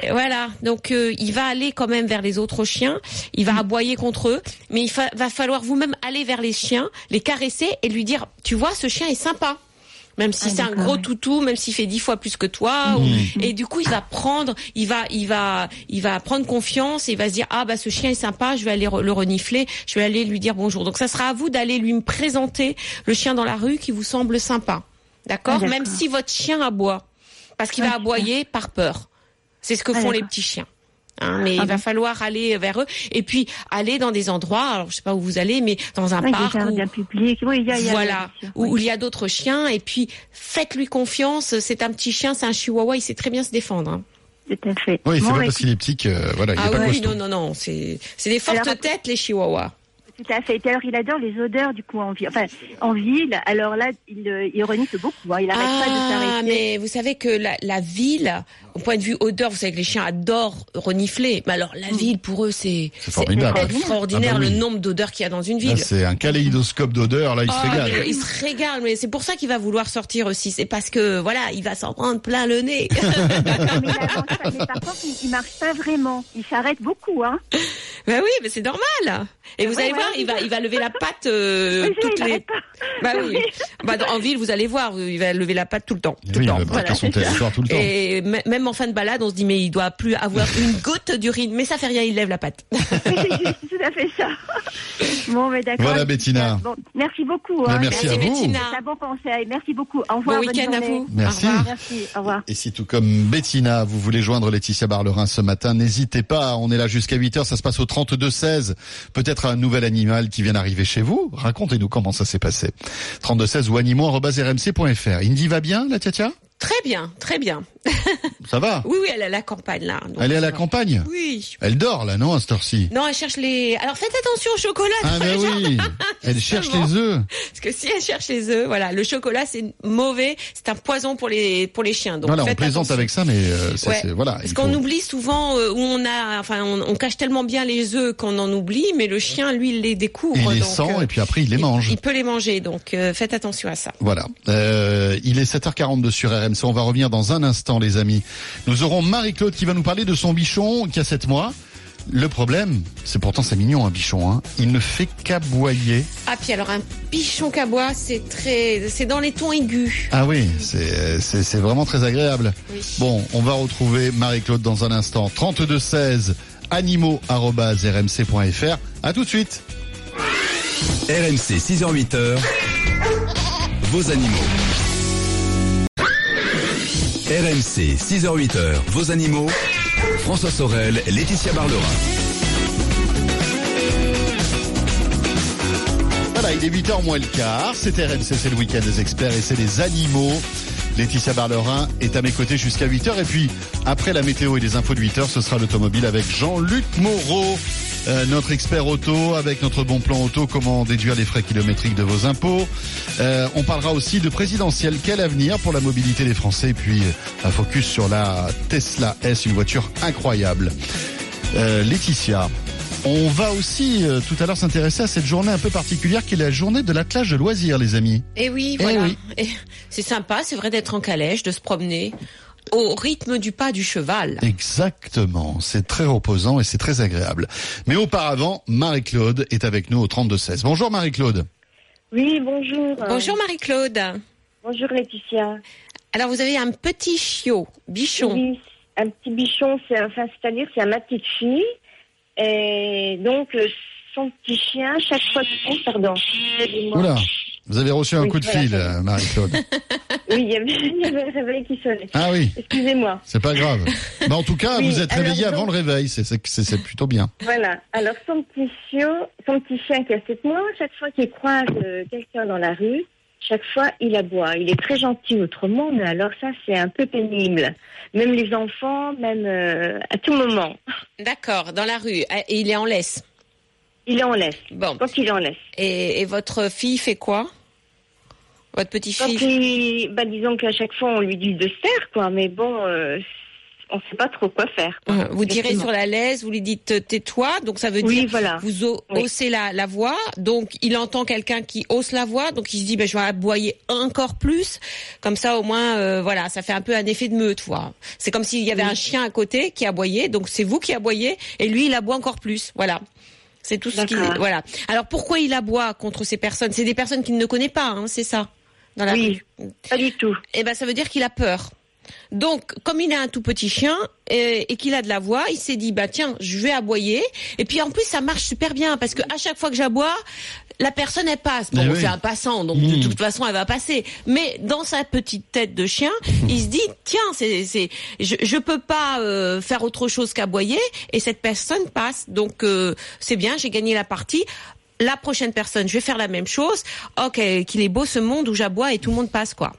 Voilà. Donc euh, il va aller quand même vers les autres chiens, il va aboyer contre eux, mais il fa- va falloir vous-même aller vers les chiens, les caresser et lui dire, tu vois, ce chien est sympa. Même si ah, c'est un gros ouais. toutou, même s'il fait dix fois plus que toi, mmh. ou... et du coup il va prendre, il va, il va, il va prendre confiance et il va se dire ah bah ce chien est sympa, je vais aller le renifler, je vais aller lui dire bonjour. Donc ça sera à vous d'aller lui me présenter le chien dans la rue qui vous semble sympa, d'accord, ah, d'accord. Même si votre chien aboie, parce qu'il ah, va aboyer d'accord. par peur. C'est ce que ah, font d'accord. les petits chiens. Hein, mais ah, il va bon. falloir aller vers eux et puis aller dans des endroits, alors je sais pas où vous allez, mais dans un oui, parc où, un public. Oui, il y a, il y a voilà, où, oui. où il y a d'autres chiens et puis faites-lui confiance, c'est un petit chien, c'est un chihuahua, il sait très bien se défendre. Hein. tout à fait. Oui, c'est bon, pas parce qu'il est petit que, euh, voilà, ah il est ouais, pas costaud. Non, non, non, c'est, c'est des fortes alors, têtes, les chihuahuas. Tout à fait. Et alors, il adore les odeurs, du coup, en ville. Enfin, en ville, alors là, il, il renifle beaucoup. Hein. Il n'arrête ah, pas de s'arrêter. Ah, mais vous savez que la, la ville, au point de vue odeur, vous savez que les chiens adorent renifler. Mais alors, la ville, pour eux, c'est, c'est, formidable. c'est extraordinaire, ah bah oui. le nombre d'odeurs qu'il y a dans une ville. Là, c'est un kaléidoscope d'odeurs, là, il oh, se régale. Mais, il se régale, mais c'est pour ça qu'il va vouloir sortir aussi. C'est parce que, voilà, il va s'en prendre plein le nez. mais, là, mais par contre, il ne marche pas vraiment. Il s'arrête beaucoup, hein. Ben oui, mais c'est normal. Et vous ouais, allez ouais, voir, il va, il va lever la patte euh, oui, toutes les. Bah oui. Bah en ville, vous allez voir, il va lever la patte tout le temps, tout oui, le temps. Il va voilà, son territoire tout le temps. Et m- même en fin de balade, on se dit mais il doit plus avoir une goutte d'urine, mais ça fait rien, il lève la patte. Oui, c'est tout à fait ça. Bon, mais d'accord. Voilà, Bettina. Bon, merci beaucoup. Hein. Merci, merci à vous. Bettina. C'est un bon conseil. Merci beaucoup. Au revoir. Bon week-end journée. À vous. Merci. Au revoir. Merci. Au revoir. Et si tout comme Bettina, vous voulez joindre Laetitia Barlerin ce matin, n'hésitez pas. On est là jusqu'à huit heures. Ça se passe au trente-deux seize. Peut-être un nouvel animal qui vient d'arriver chez vous. Racontez-nous comment ça s'est passé. trente-deux seize ou animaux arobase r m c point f r. Indy va bien, la Tiatia ? Très bien, très bien. Ça va ? Oui, oui, elle est à la campagne, là. Elle est à la va. campagne ? Oui. Elle dort, là, non, à cette heure-ci ? Non, elle cherche les... Alors, faites attention au chocolat. Ah, ben oui. Elle cherche les œufs. Parce que si elle cherche les œufs, voilà, le chocolat, c'est mauvais, c'est un poison pour les, pour les chiens. Donc, voilà, on plaisante attention. Avec ça, mais euh, ça, ouais. c'est... Voilà, parce qu'on faut... oublie souvent, euh, où on a... Enfin, on, on cache tellement bien les œufs qu'on en oublie, mais le chien, lui, il les découvre. Il les donc, sent, euh, et puis après, il les mange. Il, il peut les manger, donc euh, faites attention à ça. Voilà. Euh, il est sept heures quarante-deux sur R M C. On va revenir dans un instant, les amis. Nous aurons Marie-Claude qui va nous parler de son bichon qui a sept mois. Le problème, c'est pourtant c'est mignon un bichon, hein. Il ne fait qu'aboyer. Ah puis alors un bichon qu'aboie, c'est très, c'est dans les tons aigus. Ah oui, c'est c'est, c'est vraiment très agréable. Oui. Bon, on va retrouver Marie-Claude dans un instant. trente-deux seize animaux arobase r m c point f r. À tout de suite. R M C six heures huit heures. Vos animaux. R M C, six heures huit heures, Vos Animaux, François Sorel, Laetitia Barlerin. Voilà, il est huit heures moins le quart, c'est R M C, c'est le week-end des experts et c'est les animaux. Laetitia Barlerin est à mes côtés jusqu'à huit heures et puis après la météo et les infos de huit heures, ce sera l'automobile avec Jean-Luc Moreau. Euh, notre expert auto avec notre bon plan auto, comment déduire les frais kilométriques de vos impôts. Euh, on parlera aussi de présidentielle, quel avenir pour la mobilité des Français. Et puis un focus sur la Tesla S, une voiture incroyable. Euh, Laetitia, on va aussi euh, tout à l'heure s'intéresser à cette journée un peu particulière qui est la journée de l'attelage de loisirs, les amis. Et oui, Et voilà. Oui. Et c'est sympa, c'est vrai d'être en calèche, de se promener. Au rythme du pas du cheval. Exactement, c'est très reposant et c'est très agréable. Mais auparavant, Marie-Claude est avec nous au trente-deux seize. Bonjour Marie-Claude. Oui, bonjour. Bonjour Marie-Claude. Bonjour Laetitia. Alors vous avez un petit chiot, bichon. Oui, un petit bichon, c'est, enfin, c'est-à-dire c'est à ma petite fille. Et donc son petit chien, chaque fois... Oh, pardon. Oula. Vous avez reçu un oui, coup de voilà. fil, Marie-Claude. Oui, il y avait le réveil qui sonnait. Ah oui. Excusez-moi. C'est pas grave. Mais en tout cas, oui, vous êtes réveillé avant donc... le réveil. C'est, c'est, c'est plutôt bien. Voilà. Alors, son petit chiot, son petit chien qui a sept mois, chaque fois qu'il croise euh, quelqu'un dans la rue, chaque fois, il aboie. Il est très gentil autrement, mais alors ça, c'est un peu pénible. Même les enfants, même euh, à tout moment. D'accord, dans la rue. Et il est en laisse. Il est en laisse. Bon. Quand il est en laisse. Et, et votre fille fait quoi ? Votre petite fille ? Quand il, bah, disons qu'à chaque fois, on lui dit de se taire, quoi. Mais bon, euh, on ne sait pas trop quoi faire. Quoi. Vous tirez sur la laisse, vous lui dites tais-toi. Donc, ça veut oui, dire voilà. vous o- oui. haussez la, la voix. Donc, il entend quelqu'un qui hausse la voix. Donc, il se dit, bah, je vais aboyer encore plus. Comme ça, au moins, euh, voilà, ça fait un peu un effet de meute, quoi. C'est comme s'il y avait oui. un chien à côté qui aboyait. Donc, c'est vous qui aboyez. Et lui, il aboie encore plus. Voilà. C'est tout D'accord. ce qu'il voilà. Alors pourquoi il aboie contre ces personnes ? C'est des personnes qu'il ne connaît pas, hein, c'est ça, dans la oui, rue. Pas du tout. Eh ben ça veut dire qu'il a peur. Donc comme il a un tout petit chien et, et qu'il a de la voix, il s'est dit bah tiens, je vais aboyer. Et puis en plus ça marche super bien parce que à chaque fois que j'aboie, la personne elle passe. Bon, oui. c'est un passant, donc mmh. de toute façon elle va passer. Mais dans sa petite tête de chien, il se dit tiens, c'est, c'est, je, je peux pas euh, faire autre chose qu'aboyer. Et cette personne passe, donc euh, c'est bien, j'ai gagné la partie. La prochaine personne, je vais faire la même chose. Ok, qu'il est beau ce monde où j'aboie et tout le monde passe quoi.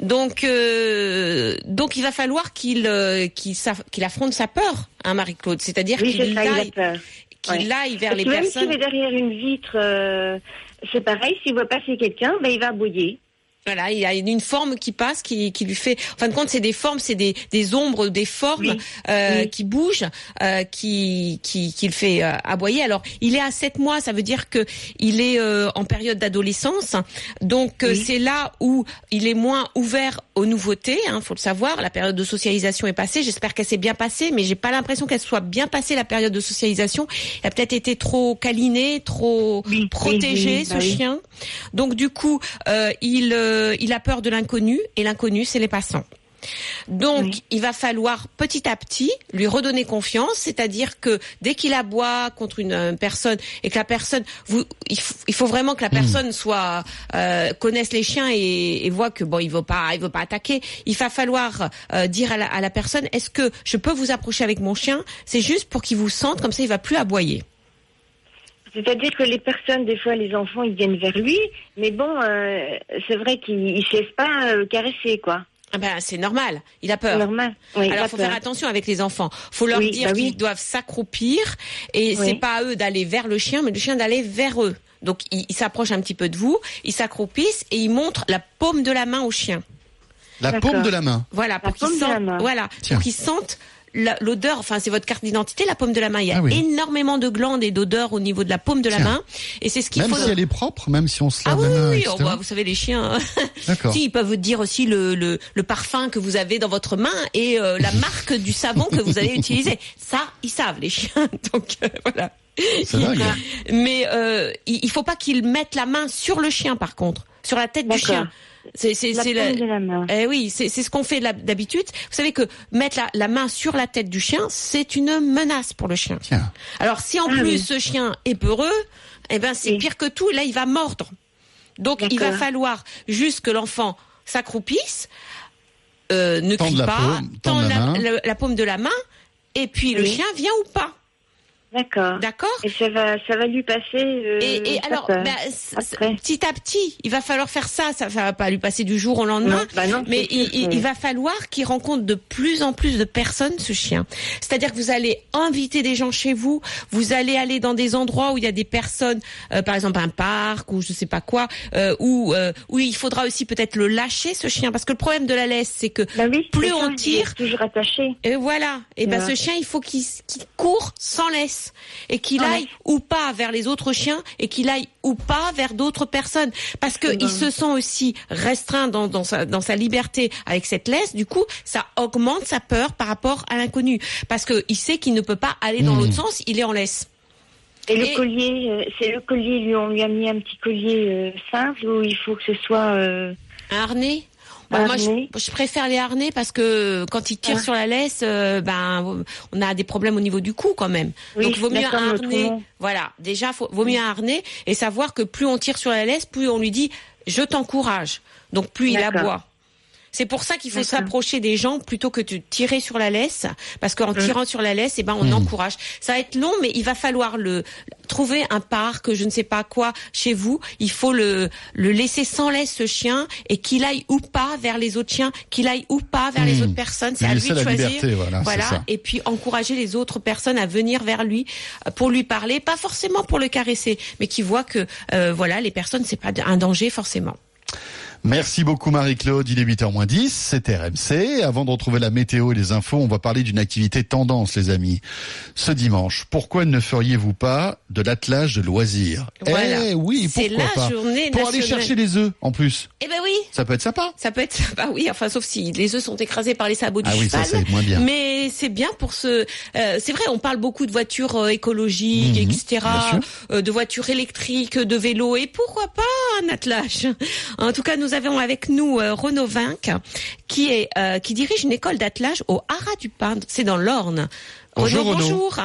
Donc, euh, donc il va falloir qu'il euh, qu'il, qu'il affronte sa peur, hein, Marie-Claude. C'est-à-dire oui, qu'il aille ouais. vers les même personnes. Même s'il est derrière une vitre, euh, c'est pareil. S'il voit passer quelqu'un, ben, il va aboyer. Voilà, il y a une forme qui passe, qui, qui lui fait. En fin de compte, c'est des formes, c'est des, des ombres, des formes oui. Euh, oui. qui bougent, euh, qui, qui, qui le fait euh, aboyer. Alors, il est à sept mois, ça veut dire que il est euh, en période d'adolescence, donc euh, oui. c'est là où il est moins ouvert aux nouveautés. Hein, faut le savoir. La période de socialisation est passée. J'espère qu'elle s'est bien passée, mais j'ai pas l'impression qu'elle soit bien passée la période de socialisation. Il a peut-être été trop câliné, trop oui. protégé, oui. ce bah, chien. Oui. Donc du coup, euh, il euh, il a peur de l'inconnu, et l'inconnu, c'est les passants. Donc, oui. il va falloir petit à petit lui redonner confiance, c'est-à-dire que dès qu'il aboie contre une, une personne et que la personne, vous, il, faut, il faut vraiment que la personne soit euh, connaisse les chiens et, et voit que bon, il veut pas, il veut pas attaquer. Il va falloir euh, dire à la, à la personne, est-ce que je peux vous approcher avec mon chien ? C'est juste pour qu'il vous sente, comme ça, il va plus aboyer. C'est-à-dire que les personnes, des fois, les enfants, ils viennent vers lui, mais bon, euh, c'est vrai qu'il ne se laisse pas euh, caresser, quoi. Ah ben, c'est normal, il a peur. Normal. Oui, alors, il faut peur. Faire attention avec les enfants. Il faut leur oui, dire bah qu'ils oui. doivent s'accroupir, et oui. c'est pas à eux d'aller vers le chien, mais le chien d'aller vers eux. Donc, ils il s'approchent un petit peu de vous, ils s'accroupissent, et ils montrent la paume de la main au chien. La D'accord. paume de la main. Voilà, pour qu'ils sentent... Voilà, pour qu'ils sentent... l'odeur, enfin c'est votre carte d'identité, la paume de la main. Il y a ah oui. énormément de glandes et d'odeurs au niveau de la paume de Tiens. La main, et c'est ce qu'il même faut. Même si elle est propre, même si on se lave ah oui, la main. Oui, oh, bah, vous savez les chiens. D'accord. Si ils peuvent dire aussi le, le le parfum que vous avez dans votre main et euh, la marque du savon que vous allez utiliser. Ça, ils savent les chiens. Donc euh, voilà. C'est dingue. Mais euh, il, il faut pas qu'ils mettent la main sur le chien, par contre, sur la tête D'accord. du chien. C'est, c'est, la c'est la... de la main. Eh oui, c'est, c'est ce qu'on fait d'habitude. Vous savez que mettre la, la main sur la tête du chien, c'est une menace pour le chien. Tiens. Alors si en ah, plus oui. ce chien est peureux, eh ben c'est oui. pire que tout. Là, il va mordre. Donc D'accord. il va falloir juste que l'enfant s'accroupisse, euh, ne tendre crie pas, tendre la, la, la paume de la main, et puis oui. le chien vient ou pas. D'accord. D'accord. Et ça va, ça va lui passer. Euh, et, et alors, bah, c- petit à petit, il va falloir faire ça. Ça va pas lui passer du jour au lendemain. Non, bah non, mais il, il, il va falloir qu'il rencontre de plus en plus de personnes, ce chien. C'est-à-dire que vous allez inviter des gens chez vous. Vous allez aller dans des endroits où il y a des personnes, euh, par exemple un parc ou je sais pas quoi, euh, où euh, où il faudra aussi peut-être le lâcher ce chien, parce que le problème de la laisse, c'est que bah oui, plus c'est on ça, tire, il est toujours attaché. Et voilà. Et ben bah, ouais. ce chien, il faut qu'il, qu'il court sans laisse. Et qu'il aille ouais. ou pas vers les autres chiens, et qu'il aille ou pas vers d'autres personnes, parce que il se sent aussi restreint dans, dans, sa, dans sa liberté avec cette laisse. Du coup, ça augmente sa peur par rapport à l'inconnu, parce qu'il sait qu'il ne peut pas aller dans mmh. l'autre sens. Il est en laisse. Et, et le collier, euh, c'est le collier. Lui, on lui a mis un petit collier euh, simple, où il faut que ce soit euh... un harnais. Bah, moi, je, je préfère les harnais, parce que quand ils tirent ah. sur la laisse, euh, ben, on a des problèmes au niveau du cou quand même. Oui, donc, il vaut mieux un harnais. Voilà. Déjà, faut, vaut mieux oui. un harnais, et savoir que plus on tire sur la laisse, plus on lui dit « je t'encourage ». Donc, plus d'accord. il aboie. C'est pour ça qu'il faut d'accord. s'approcher des gens plutôt que de tirer sur la laisse, parce qu'en mmh. tirant sur la laisse, eh ben, on mmh. encourage. Ça va être long, mais il va falloir le trouver un parc, je ne sais pas quoi, chez vous. Il faut le, le laisser sans laisse, ce chien, et qu'il aille ou pas vers les autres chiens, qu'il aille ou pas vers mmh. les autres personnes. C'est lui à lui de choisir. Liberté, voilà, voilà. Et puis encourager les autres personnes à venir vers lui pour lui parler, pas forcément pour le caresser, mais qu'il voit que euh, voilà, les personnes, c'est pas un danger forcément. Merci beaucoup Marie-Claude, il est huit heures moins dix, c'est R M C. Avant de retrouver la météo et les infos, on va parler d'une activité tendance, les amis. Ce dimanche, pourquoi ne feriez-vous pas de l'attelage de loisirs ? Voilà. Eh oui, c'est pourquoi la pas journée pour nationale. Aller chercher les œufs, en plus. Eh ben oui. Ça peut être sympa. Ça peut être sympa, oui, enfin sauf si les œufs sont écrasés par les sabots ah du oui, cheval. Ah oui, ça c'est moins bien. Mais c'est bien pour ce... Euh, c'est vrai, on parle beaucoup de voitures euh, écologiques, mmh, et cetera, euh, de voitures électriques, de vélos, et pourquoi pas un attelage ? En tout cas, nous Nous avons avec nous euh, Renaud Vinc, qui est euh, qui dirige une école d'attelage au Haras du Pin. C'est dans l'Orne. Bonjour Renaud. Bonjour.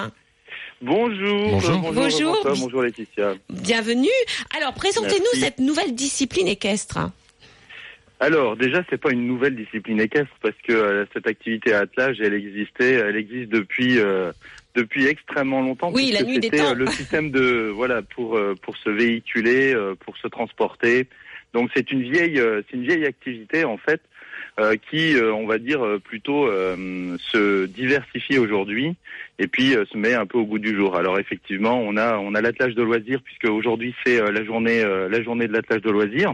Bonjour. Bonjour. Bonjour. Bonjour. Bonjour. Bonjour Laetitia. Bienvenue. Alors présentez-nous Merci. Cette nouvelle discipline équestre. Alors déjà, c'est pas une nouvelle discipline équestre, parce que euh, cette activité à attelage, elle existait, elle existe depuis euh, depuis extrêmement longtemps. Oui, la nuit des temps. C'était euh, le système de voilà pour euh, pour se véhiculer, euh, pour se transporter. Donc c'est une vieille, c'est une vieille activité en fait euh, qui, euh, on va dire plutôt euh, se diversifie aujourd'hui et puis euh, se met un peu au goût du jour. Alors effectivement, on a on a l'attelage de loisirs puisque aujourd'hui c'est euh, la journée euh, la journée de l'attelage de loisirs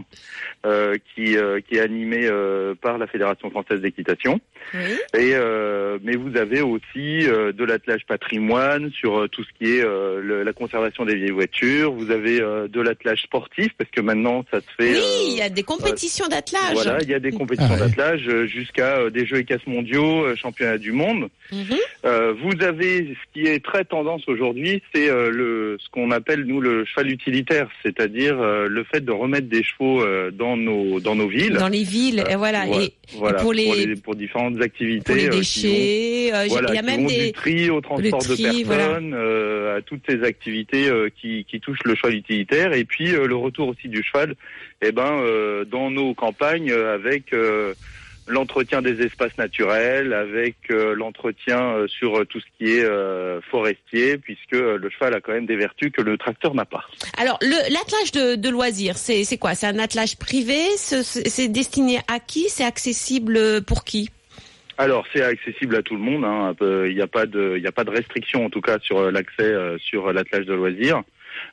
euh, qui euh, qui est animée euh, par la Fédération Française d'équitation. Oui. Et euh, mais vous avez aussi euh, de l'attelage patrimoine sur euh, tout ce qui est euh, le, la conservation des vieilles voitures. Vous avez euh, de l'attelage sportif parce que maintenant ça se fait. Oui. Euh, Oui, il y a des compétitions d'attelage. Voilà, il y a des compétitions ah ouais. d'attelage jusqu'à euh, des jeux et casses mondiaux, euh, championnats du monde. Mm-hmm. Euh, vous avez ce qui est très tendance aujourd'hui, c'est euh, le ce qu'on appelle nous le cheval utilitaire, c'est-à-dire euh, le fait de remettre des chevaux euh, dans nos dans nos villes. Dans les villes, euh, voilà. Et, voilà et pour, les, pour les pour différentes activités. Pour les déchets. Euh, vont, euh, voilà, il y a même des du tri au transport tri, de personnes, voilà. euh, à toutes ces activités euh, qui qui touchent le cheval utilitaire. Et puis euh, le retour aussi du cheval. Eh ben Euh, dans nos campagnes, euh, avec euh, l'entretien des espaces naturels, avec euh, l'entretien euh, sur euh, tout ce qui est euh, forestier, puisque euh, le cheval a quand même des vertus que le tracteur n'a pas. Alors, le, l'attelage de, de loisirs, c'est, c'est quoi ? C'est un attelage privé ? C'est, c'est destiné à qui ? C'est accessible pour qui ? Alors, c'est accessible à tout le monde. Hein. Il n'y a pas de, il n'y a pas de restriction, en tout cas, sur l'accès euh, sur l'attelage de loisirs.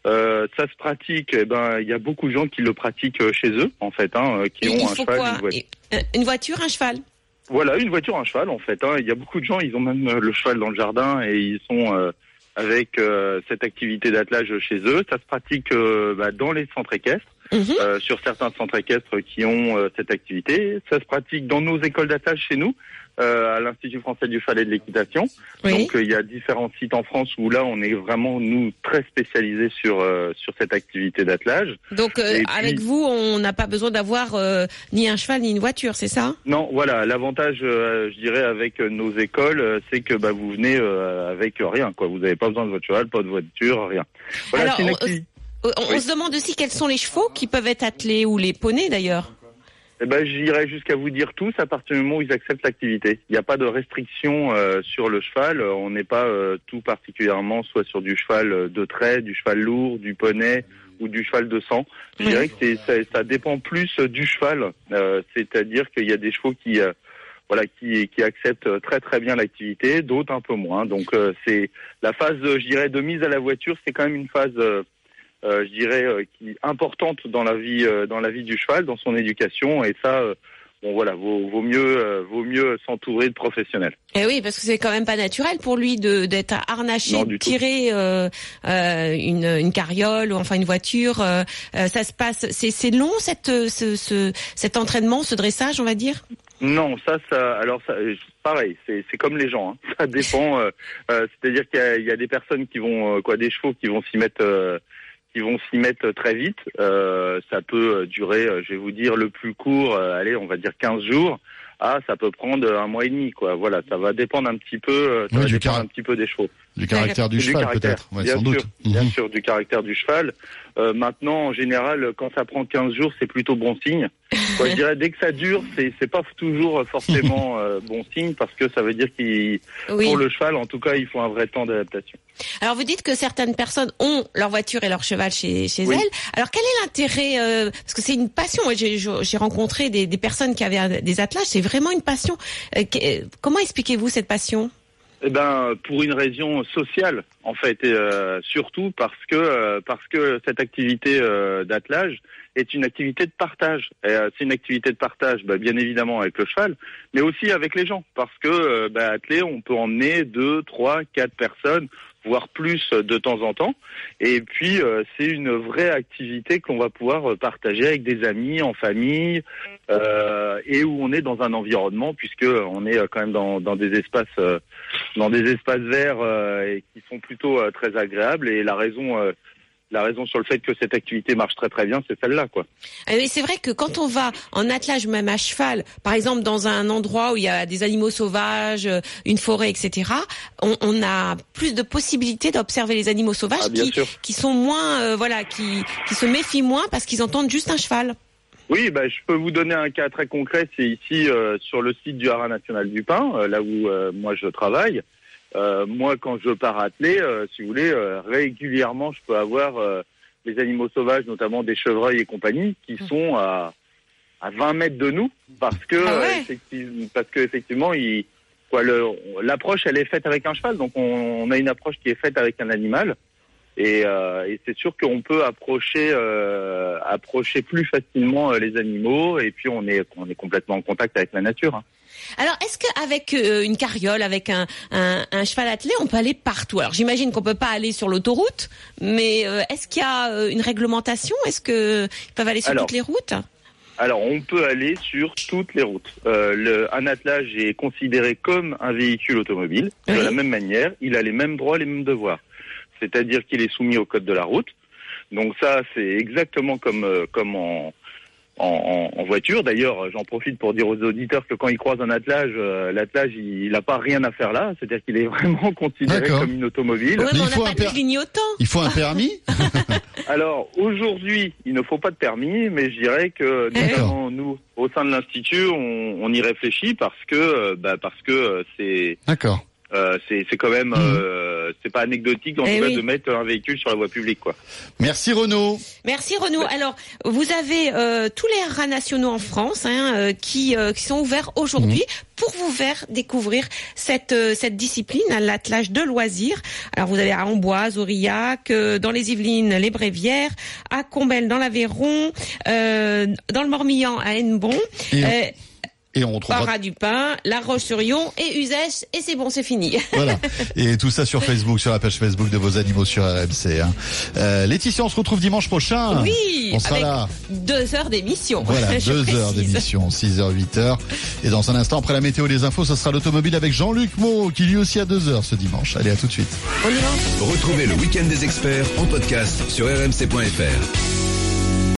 Euh, ça se pratique, eh ben, il y a beaucoup de gens qui le pratiquent chez eux, en fait, hein, qui et ont un cheval, une voiture. Une voiture, un cheval. Voilà, une voiture, un cheval, en fait, hein. Il y a beaucoup de gens, ils ont même le cheval dans le jardin et ils sont euh, avec euh, cette activité d'attelage chez eux. Ça se pratique euh, bah, dans les centres équestres. Mmh. Euh, sur certains centres équestres qui ont euh, cette activité. Ça se pratique dans nos écoles d'attelage chez nous, euh, à l'Institut français du cheval et de l'équitation. Oui. Donc il euh, y a différents sites en France où là on est vraiment nous très spécialisés sur euh, sur cette activité d'attelage. Donc euh, avec puis, vous on n'a pas besoin d'avoir euh, ni un cheval ni une voiture, c'est ça ? Non, voilà, l'avantage euh, je dirais avec nos écoles, euh, c'est que bah vous venez euh, avec rien quoi, vous n'avez pas besoin de votre cheval, pas de voiture, rien. Voilà, alors, c'est une activité... On, oui. se demande aussi quels sont les chevaux qui peuvent être attelés, ou les poneys d'ailleurs. Eh ben, j'irais jusqu'à vous dire tous à partir du moment où ils acceptent l'activité. Il n'y a pas de restriction euh, sur le cheval. On n'est pas euh, tout particulièrement soit sur du cheval de trait, du cheval lourd, du poney ou du cheval de sang. Je oui. dirais que c'est, ça, ça dépend plus du cheval. Euh, c'est-à-dire qu'il y a des chevaux qui... Euh, Voilà, qui, qui acceptent très très bien l'activité, d'autres un peu moins. Donc euh, c'est la phase, je dirais, de mise à la voiture, c'est quand même une phase, euh, euh, je dirais, euh, qui importante dans la vie, euh, dans la vie du cheval, dans son éducation. Et ça, euh, bon voilà, vaut, vaut mieux, euh, vaut mieux s'entourer de professionnels. Eh oui, parce que c'est quand même pas naturel pour lui de d'être harnaché, non, de tirer euh, euh, une, une carriole ou enfin une voiture. Euh, ça se passe, c'est, c'est long cette, ce, ce, cet entraînement, ce dressage, on va dire. Non, ça, ça, alors ça, pareil, c'est, c'est comme les gens, hein. Ça dépend. Euh, euh, c'est-à-dire qu'il y a, il y a des personnes qui vont, euh, quoi, des chevaux qui vont s'y mettre, euh, qui vont s'y mettre très vite. Euh, ça peut durer, je vais vous dire, le plus court, euh, allez, on va dire quinze jours. Ah, ça peut prendre un mois et demi, quoi. Voilà, ça va dépendre un petit peu, ça oui, va dépendre car... un petit peu des chevaux. Du caractère du, du cheval, caractère. peut-être. Ouais, bien sans sûr, doute. Bien mmh. sûr, du caractère du cheval. Euh, maintenant, en général, quand ça prend quinze jours, c'est plutôt bon signe. Quoi, je dirais, dès que ça dure, c'est, c'est pas toujours forcément euh, bon signe, parce que ça veut dire qu'il, oui. pour le cheval, en tout cas, il faut un vrai temps d'adaptation. Alors, vous dites que certaines personnes ont leur voiture et leur cheval chez, chez oui. elles. Alors, quel est l'intérêt, euh, parce que c'est une passion. J'ai, j'ai rencontré des, des personnes qui avaient des attelages. C'est vraiment une passion. Euh, comment expliquez-vous cette passion ? Eh ben, pour une raison sociale, en fait, et, euh, surtout parce que euh, parce que cette activité euh, d'attelage est une activité de partage. Et, euh, c'est une activité de partage, bah, bien évidemment avec le cheval, mais aussi avec les gens, parce que euh, bah, atteler, on peut emmener deux, trois, quatre personnes, voire plus de temps en temps. Et puis, euh, c'est une vraie activité que l'on va pouvoir partager avec des amis, en famille, euh, et où on est dans un environnement, puisque on est quand même dans, dans des espaces, euh, dans des espaces verts euh, et qui sont plutôt euh, très agréables. Et la raison. Euh, La raison sur le fait que cette activité marche très très bien, c'est celle-là, quoi. Mais c'est vrai que quand on va en attelage, même à cheval, par exemple dans un endroit où il y a des animaux sauvages, une forêt, et cetera, on, on a plus de possibilités d'observer les animaux sauvages ah, qui, qui sont moins, euh, voilà, qui, qui se méfient moins parce qu'ils entendent juste un cheval. Oui, bah, je peux vous donner un cas très concret. C'est ici euh, sur le site du Haras National du Pin, euh, là où euh, moi je travaille. Euh, moi, quand je pars atteler, euh, si vous voulez, euh, régulièrement, je peux avoir euh, les animaux sauvages, notamment des chevreuils et compagnie, qui sont à, à vingt mètres de nous, parce que ah ouais. effectivement, parce que effectivement, ils, quoi, le, l'approche elle est faite avec un cheval, donc on, on a une approche qui est faite avec un animal, et, euh, et c'est sûr qu'on peut approcher, euh, approcher plus facilement les animaux, et puis on est, on est complètement en contact avec la nature. Hein. Alors, est-ce qu'avec euh, une carriole, avec un, un, un cheval attelé, on peut aller partout? Alors, j'imagine qu'on peut pas aller sur l'autoroute, mais euh, est-ce qu'il y a euh, une réglementation? Est-ce que ils peuvent aller sur alors, toutes les routes? Alors, on peut aller sur toutes les routes. Euh, le, un attelage est considéré comme un véhicule automobile. Oui. De la même manière, il a les mêmes droits, les mêmes devoirs. C'est-à-dire qu'il est soumis au code de la route. Donc ça, c'est exactement comme, euh, comme en... En, en voiture. D'ailleurs, j'en profite pour dire aux auditeurs que quand ils croisent un attelage, euh, l'attelage, il n'a pas rien à faire là. C'est-à-dire qu'il est vraiment considéré D'accord. comme une automobile. Ouais, mais mais il, faut un per... il faut un permis. Alors, aujourd'hui, il ne faut pas de permis, mais je dirais que notamment nous, au sein de l'Institut, on, on y réfléchit parce que, bah, parce que c'est... D'accord. Euh, c'est, c'est quand même, mmh. euh, c'est pas anecdotique en tout cas oui. de mettre un véhicule sur la voie publique, quoi. Merci Renaud. Merci Renaud. Alors, vous avez euh, tous les haras nationaux en France hein, euh, qui, euh, qui sont ouverts aujourd'hui mmh. pour vous faire découvrir cette euh, cette discipline, hein, l'attelage de loisirs. Alors, vous avez à Amboise, Aurillac, euh, dans les Yvelines, les Brévières, à Combelle, dans l'Aveyron, euh, dans le Morbihan, à Hennebont. Et... Euh, Et on retrouvera... Haras du Pin, la Roche-sur-Yon et Uzès, et c'est bon, c'est fini. Voilà. Et tout ça sur Facebook, sur la page Facebook de Vos Animaux sur R M C. Hein. Euh, Laetitia, on se retrouve dimanche prochain. Oui, on sera avec là. Deux heures d'émission. Voilà, Je deux précise. heures d'émission, six heures, huit heures. Et dans un instant, après la météo et les infos, ce sera l'automobile avec Jean-Luc Moreau, qui lui aussi a deux heures ce dimanche. Allez, à tout de suite. On y va. Retrouvez le week-end des experts en podcast sur R M C point F R.